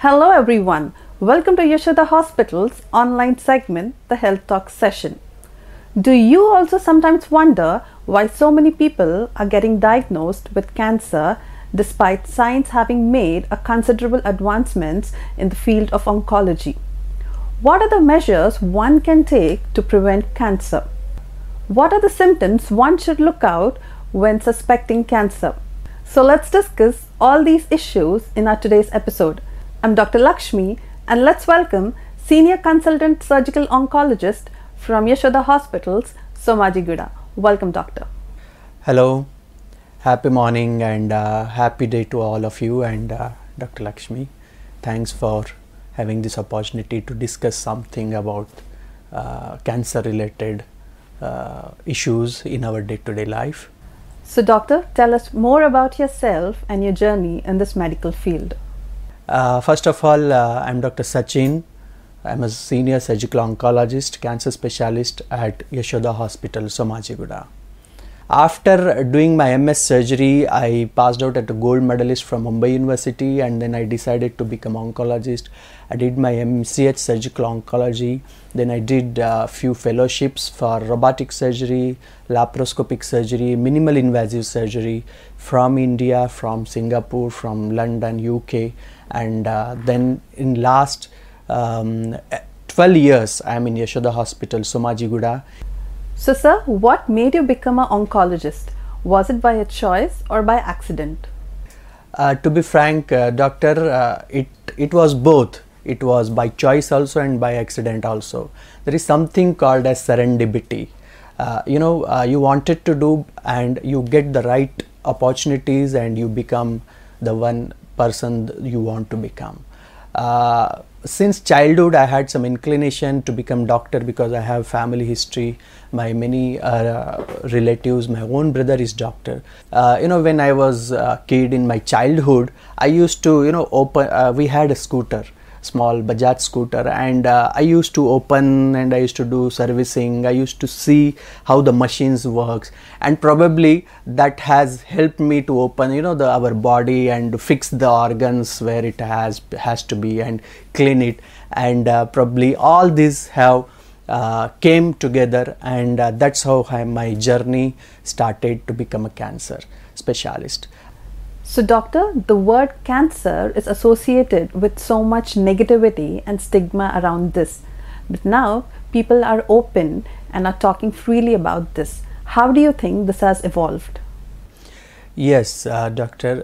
Hello everyone, welcome to Yashoda Hospital's online segment, the Health Talk session. Do you also sometimes wonder why so many people are getting diagnosed with cancer despite science having made a considerable advancements in the field of oncology? What are the measures one can take to prevent cancer? What are the symptoms one should look out when suspecting cancer? So let's discuss all these issues in our today's episode. I'm Dr. Lakshmi, and let's welcome Senior Consultant Surgical Oncologist from Yashoda Hospitals, Somaji Guda. Welcome, Doctor. Hello, happy morning and happy day to all of you, and Dr. Lakshmi, thanks for having this opportunity to discuss something about cancer-related issues in our day-to-day life. So, Doctor, tell us more about yourself and your journey in this medical field. First of all, I'm Dr. Sachin. I'm a senior surgical oncologist, cancer specialist at Yashoda Hospital, Somaji Guda. After doing my MS surgery, I passed out at a gold medalist from Mumbai University, and then I decided to become an oncologist. I did my MCH surgical oncology, then I did a few fellowships for robotic surgery, laparoscopic surgery, minimal invasive surgery from India, from Singapore, from London, UK, and then in last 12 years I am in Yashoda Hospital, Somaji Guda. So sir, what made you become an oncologist? Was it by a choice or by accident? To be frank, doctor, it was both. It was by choice also and by accident also. There is something called as serendipity. You wanted to do and you get the right opportunities and you become the one person you want to become. Since childhood, I had some inclination to become doctor because I have family history. My many relatives, my own brother is doctor. When I was a kid in my childhood, I used to, we had a scooter, small Bajaj scooter, and I used to open and I used to do servicing. I used to see how the machines works, and probably that has helped me to open, our body and fix the organs where it has to be and clean it. And probably all these have came together, and that's how my journey started to become a cancer specialist. So doctor, the word cancer is associated with so much negativity and stigma around this. But now people are open and are talking freely about this. How do you think this has evolved? Yes, doctor.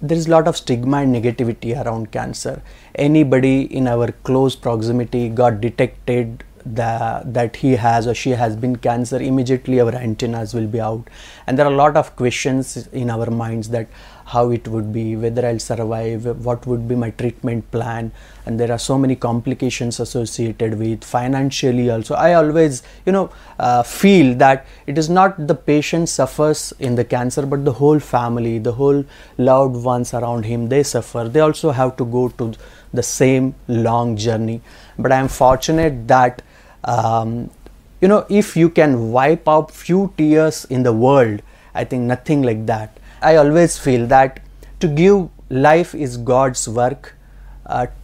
There is a lot of stigma and negativity around cancer. Anybody in our close proximity got detected that he has or she has been cancer, immediately our antennas will be out, and there are a lot of questions in our minds that how it would be, whether I'll survive, what would be my treatment plan, and there are so many complications associated with financially also. I always feel that it is not the patient suffers in the cancer, but the whole family, the whole loved ones around him, they suffer. They also have to go to the same long journey. But I am fortunate that if you can wipe out few tears in the world, I think nothing like that. I always feel that to give life is God's work,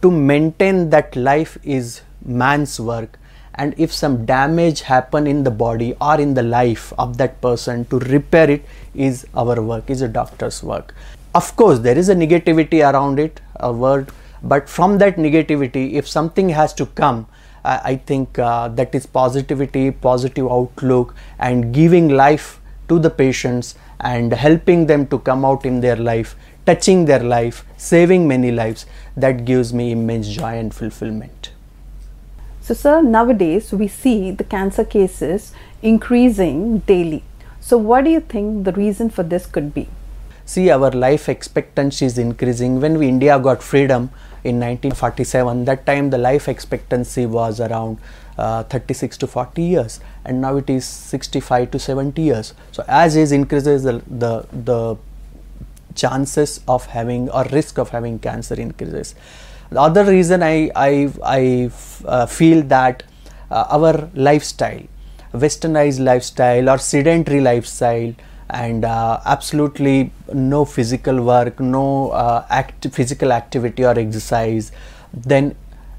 to maintain that life is man's work, and if some damage happen in the body or in the life of that person, to repair it is our work, is a doctor's work. Of course, there is a negativity around it, a word, but from that negativity, if something has to come, I think that is positivity, positive outlook, and giving life to the patients and helping them to come out in their life, touching their life, saving many lives. That gives me immense joy and fulfillment. So sir, nowadays we see the cancer cases increasing daily. So what do you think the reason for this could be? See, our life expectancy is increasing. When India got freedom in 1947, that time the life expectancy was around 36 to 40 years, and now it is 65 to 70 years. So as age increases, the chances of having or risk of having cancer increases. The other reason I feel that our lifestyle, westernized lifestyle or sedentary lifestyle, and absolutely no physical work, no physical activity or exercise, then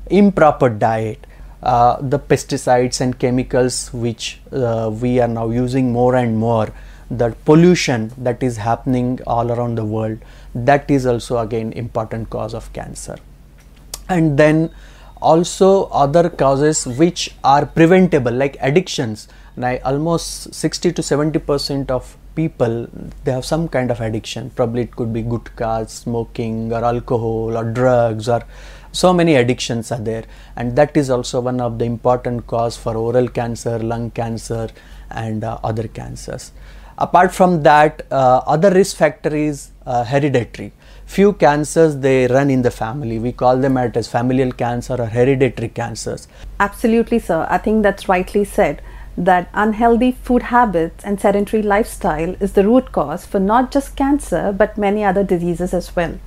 improper diet, the pesticides and chemicals which we are now using more and more, the pollution that is happening all around the world, that is also again important cause of cancer. And then also other causes which are preventable, like addictions. Now almost 60 to 70% of people, they have some kind of addiction. Probably it could be gutka, smoking, or alcohol, or drugs, or so many addictions are there, and that is also one of the important cause for oral cancer, lung cancer, and other cancers. Apart from that, other risk factor is hereditary. Few cancers, they run in the family. We call them as familial cancer or hereditary cancers. Absolutely, sir. I think that's rightly said that unhealthy food habits and sedentary lifestyle is the root cause for not just cancer but many other diseases as well.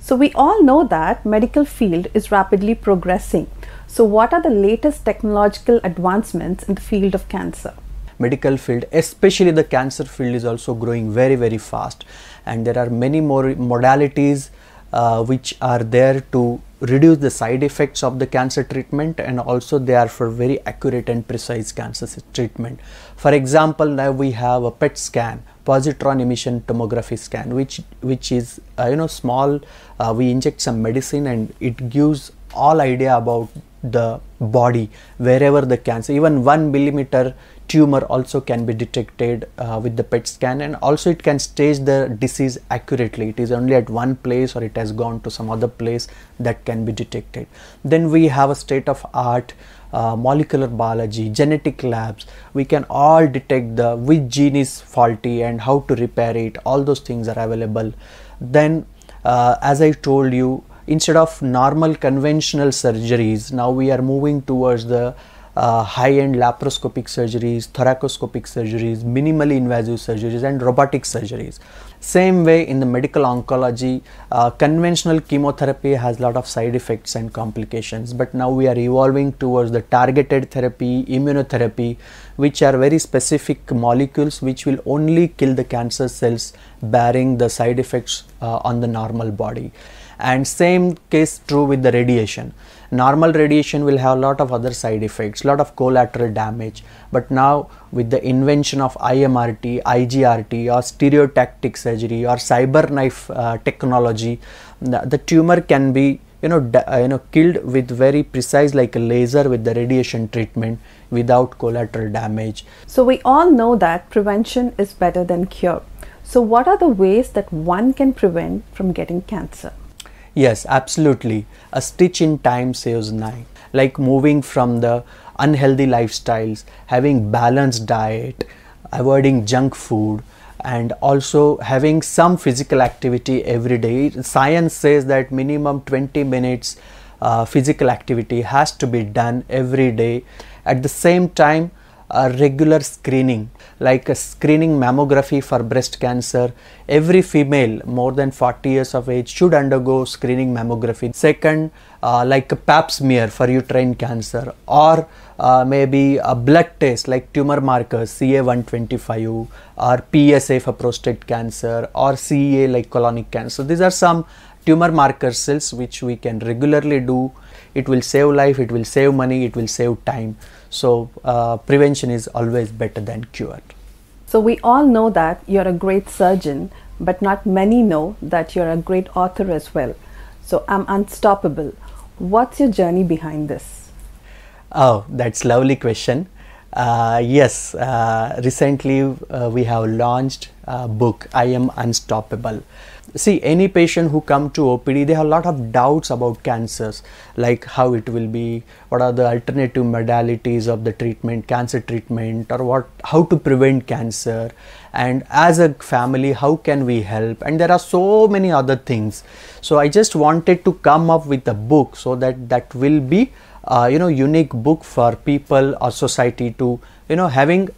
So we all know that medical field is rapidly progressing. So what are the latest technological advancements in the field of cancer? Medical field, especially the cancer field, is also growing very, very fast, and there are many more modalities which are there to reduce the side effects of the cancer treatment, and also they are for very accurate and precise cancer treatment. For example, now we have a PET scan, positron emission tomography scan, which is small, we inject some medicine and it gives all idea about the body, wherever the cancer, even 1 millimeter tumor also can be detected with the PET scan, and also it can stage the disease accurately. It is only at one place or it has gone to some other place that can be detected. Then we have a state of art molecular biology, genetic labs. We can all detect the which gene is faulty and how to repair it. All those things are available. Then as I told you, instead of normal conventional surgeries, now we are moving towards the high-end laparoscopic surgeries, thoracoscopic surgeries, minimally invasive surgeries, and robotic surgeries. Same way in the medical oncology, conventional chemotherapy has a lot of side effects and complications, but now we are evolving towards the targeted therapy, immunotherapy, which are very specific molecules which will only kill the cancer cells bearing the side effects on the normal body. And same case true with the radiation. Normal radiation will have a lot of other side effects, lot of collateral damage, but now with the invention of IMRT, IGRT, or stereotactic surgery, or cyber knife technology, the tumor can be killed with very precise, like a laser, with the radiation treatment without collateral damage. So we all know that prevention is better than cure. So what are the ways that one can prevent from getting cancer? Yes, absolutely. A stitch in time saves 9. Like moving from the unhealthy lifestyles, having balanced diet, avoiding junk food, and also having some physical activity every day. Science says that minimum 20 minutes physical activity has to be done every day. At the same time, a regular screening, like a screening mammography for breast cancer. Every female more than 40 years of age should undergo screening mammography. Second, like a pap smear for uterine cancer, or maybe a blood test like tumor markers, CA 125, or PSA for prostate cancer, or CEA like colonic cancer. These are some tumor marker cells which we can regularly do. It will save life, it will save money, it will save time. So prevention is always better than cure. So we all know that you're a great surgeon, but not many know that you're a great author as well. So I'm Unstoppable. What's your journey behind this? Oh, that's a lovely question. Yes, recently we have launched a book, I Am Unstoppable. See, any patient who come to OPD, they have a lot of doubts about cancers, like how it will be, what are the alternative modalities of the treatment, cancer treatment, or how to prevent cancer, and as a family, how can we help, and there are so many other things. So I just wanted to come up with a book so that that will be unique book for people or society to having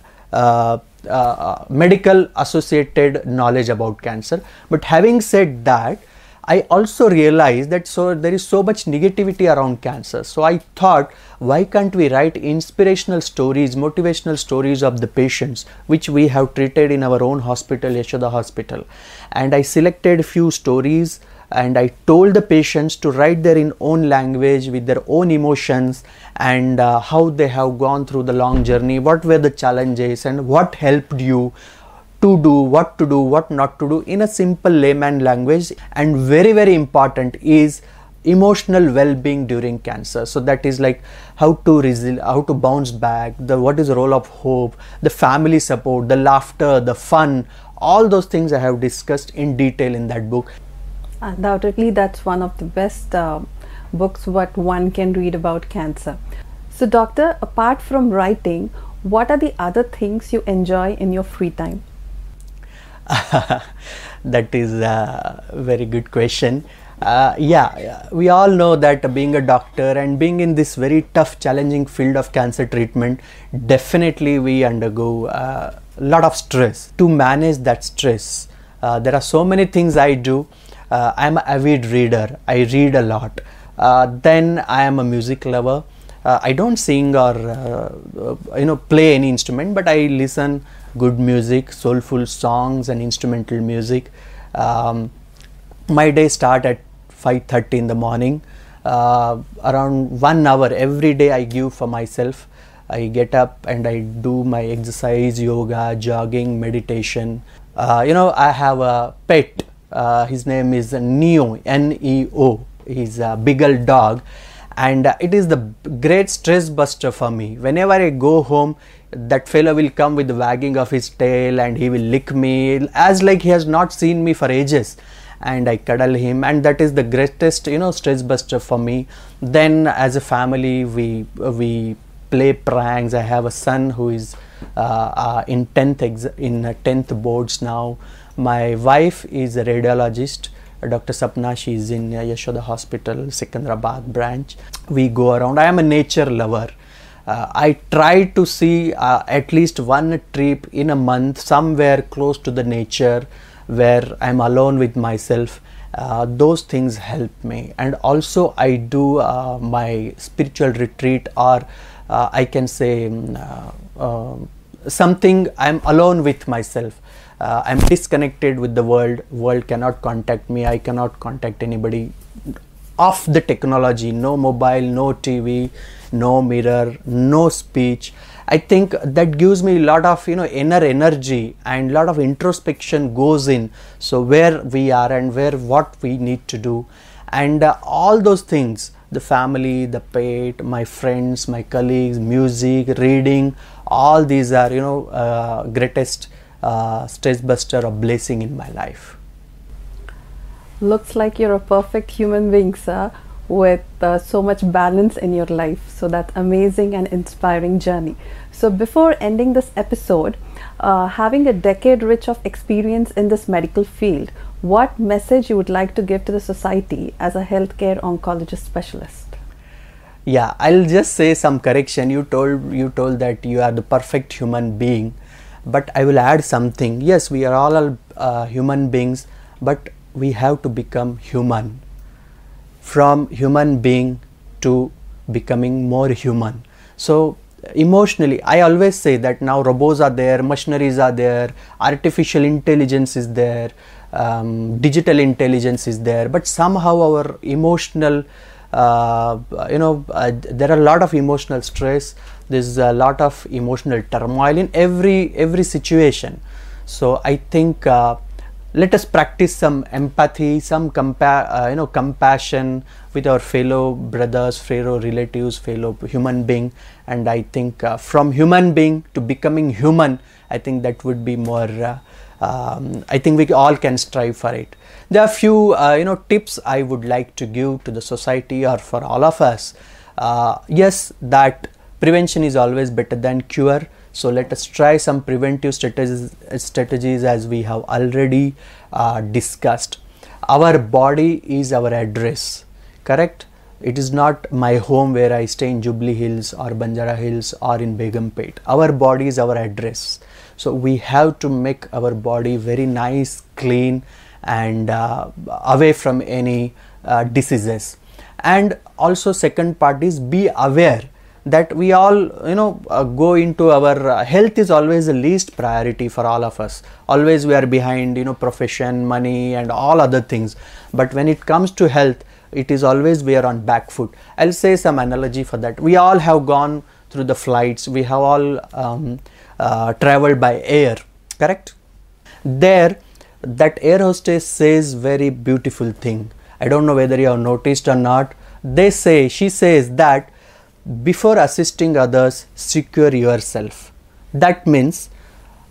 medical associated knowledge about cancer. But having said that, I also realized that there is so much negativity around cancer. So I thought, why can't we write inspirational stories, motivational stories of the patients which we have treated in our own hospital, Yashoda Hospital. And I selected few stories and I told the patients to write their in own language with their own emotions and how they have gone through the long journey, what were the challenges and what helped you to do, what not to do in a simple layman language. And very, very important is emotional well-being during cancer. So that is like how to resilient, how to bounce back, what is the role of hope, the family support, the laughter, the fun, all those things I have discussed in detail in that book. Undoubtedly, that's one of the best books what one can read about cancer. So doctor, apart from writing, what are the other things you enjoy in your free time? That is a very good question. Yeah, we all know that being a doctor and being in this very tough, challenging field of cancer treatment, definitely we undergo a lot of stress. To manage that stress, there are so many things I do. I am an avid reader, I read a lot. Then I am a music lover. I don't sing or play any instrument, but I listen good music, soulful songs and instrumental music. My day starts at 5:30 in the morning. Around 1 hour every day I give for myself. I get up and I do my exercise, yoga, jogging, meditation. I have a pet. His name is Neo, N-E-O. He's a beagle dog, and it is the great stress buster for me. Whenever I go home, that fellow will come with the wagging of his tail and he will lick me as like he has not seen me for ages, and I cuddle him, and that is the greatest stress buster for me. Then as a family we play pranks. I have a son who is in 10th boards now. My wife is a radiologist, Dr. Sapna. She is in Yashoda Hospital, Secunderabad branch. We go around. I am a nature lover. I try to see at least one trip in a month somewhere close to the nature where I am alone with myself. Those things help me. And also I do my spiritual retreat, or I can say something I am alone with myself. I am disconnected with the world cannot contact me, I cannot contact anybody. Off the technology, no mobile, no TV, no mirror, no speech. I think that gives me a lot of inner energy, and lot of introspection goes in. So where we are and what we need to do, and all those things, the family, the pet, my friends, my colleagues, music, reading, all these are greatest stress buster or blessing in my life. Looks like you're a perfect human being, sir, with so much balance in your life. So that's amazing and inspiring journey. So before ending this episode, having a decade rich of experience in this medical field, what message you would like to give to the society as a healthcare oncologist specialist? Yeah, I'll just say some correction. You told that you are the perfect human being. But I will add something. Yes, we are all human beings, but we have to become human. From human being to becoming more human. So emotionally, I always say that now robots are there, machineries are there, artificial intelligence is there, digital intelligence is there, but somehow our emotional, there are a lot of emotional stress. There's a lot of emotional turmoil in every situation. So I think let us practice some empathy, some compassion with our fellow brothers, fellow relatives, fellow human being. And I think from human being to becoming human, I think that would be more. I think we all can strive for it. There are few tips I would like to give to the society or for all of us. Yes, that prevention is always better than cure. So let us try some preventive strategies as we have already discussed. Our body is our address, correct? It is not my home where I stay in Jubilee Hills or Banjara Hills or in Begumpet. Our body is our address. So we have to make our body very nice, clean, and away from any diseases. And also second part is be aware that we all go into our health is always the least priority for all of us. Always we are behind profession, money and all other things, but when it comes to health it is always we are on back foot. I'll say some analogy for that. We all have gone through the flights, we have all traveled by air, correct? There that air hostess says very beautiful thing, I don't know whether you have noticed or not. She says that before assisting others, secure yourself. That means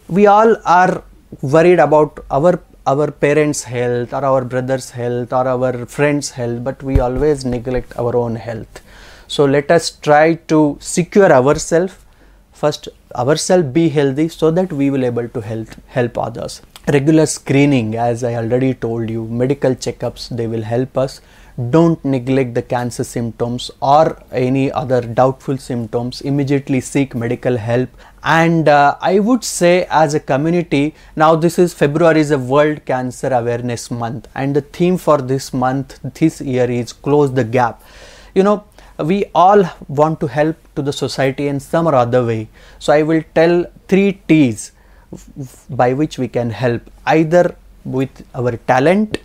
we all are worried about our parents' health or our brother's health or our friend's health, but we always neglect our own health. So let us try to secure ourselves first, ourselves be healthy, so that we will able to help others. Regular screening, as I already told you, medical checkups, they will help us. Don't neglect the cancer symptoms or any other doubtful symptoms, immediately seek medical help. And I would say as a community, now this is February is a World Cancer Awareness Month, and the theme for this month, this year, is close the gap. We all want to help to the society in some or other way. So I will tell 3 T's by which we can help, either with our talent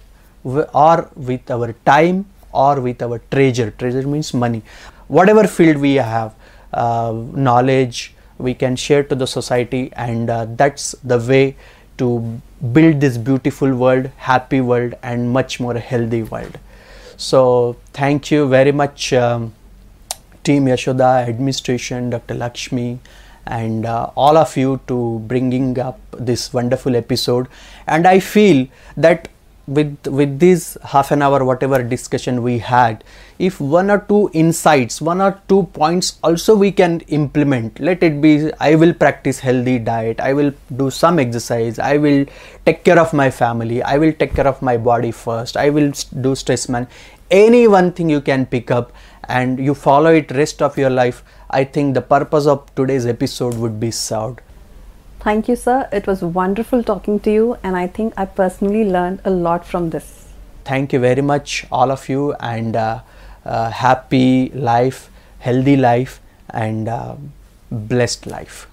or with our time or with our treasure means money, whatever field we have knowledge we can share to the society, and that's the way to build this beautiful world, happy world and much more healthy world. So thank you very much Team Yashoda, administration, Dr. Lakshmi and all of you to bringing up this wonderful episode. And I feel that with this half an hour whatever discussion we had, if one or two insights, one or two points also we can implement, let it be I will practice healthy diet, I will do some exercise, I will take care of my family, I will take care of my body first, I will do stress management, any one thing you can pick up and you follow it rest of your life, I think the purpose of today's episode would be served. Thank you, sir. It was wonderful talking to you, and I think I personally learned a lot from this. Thank you very much, all of you, and happy life, healthy life, and blessed life.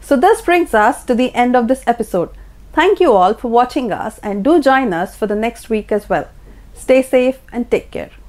So this brings us to the end of this episode. Thank you all for watching us, and do join us for the next week as well. Stay safe and take care.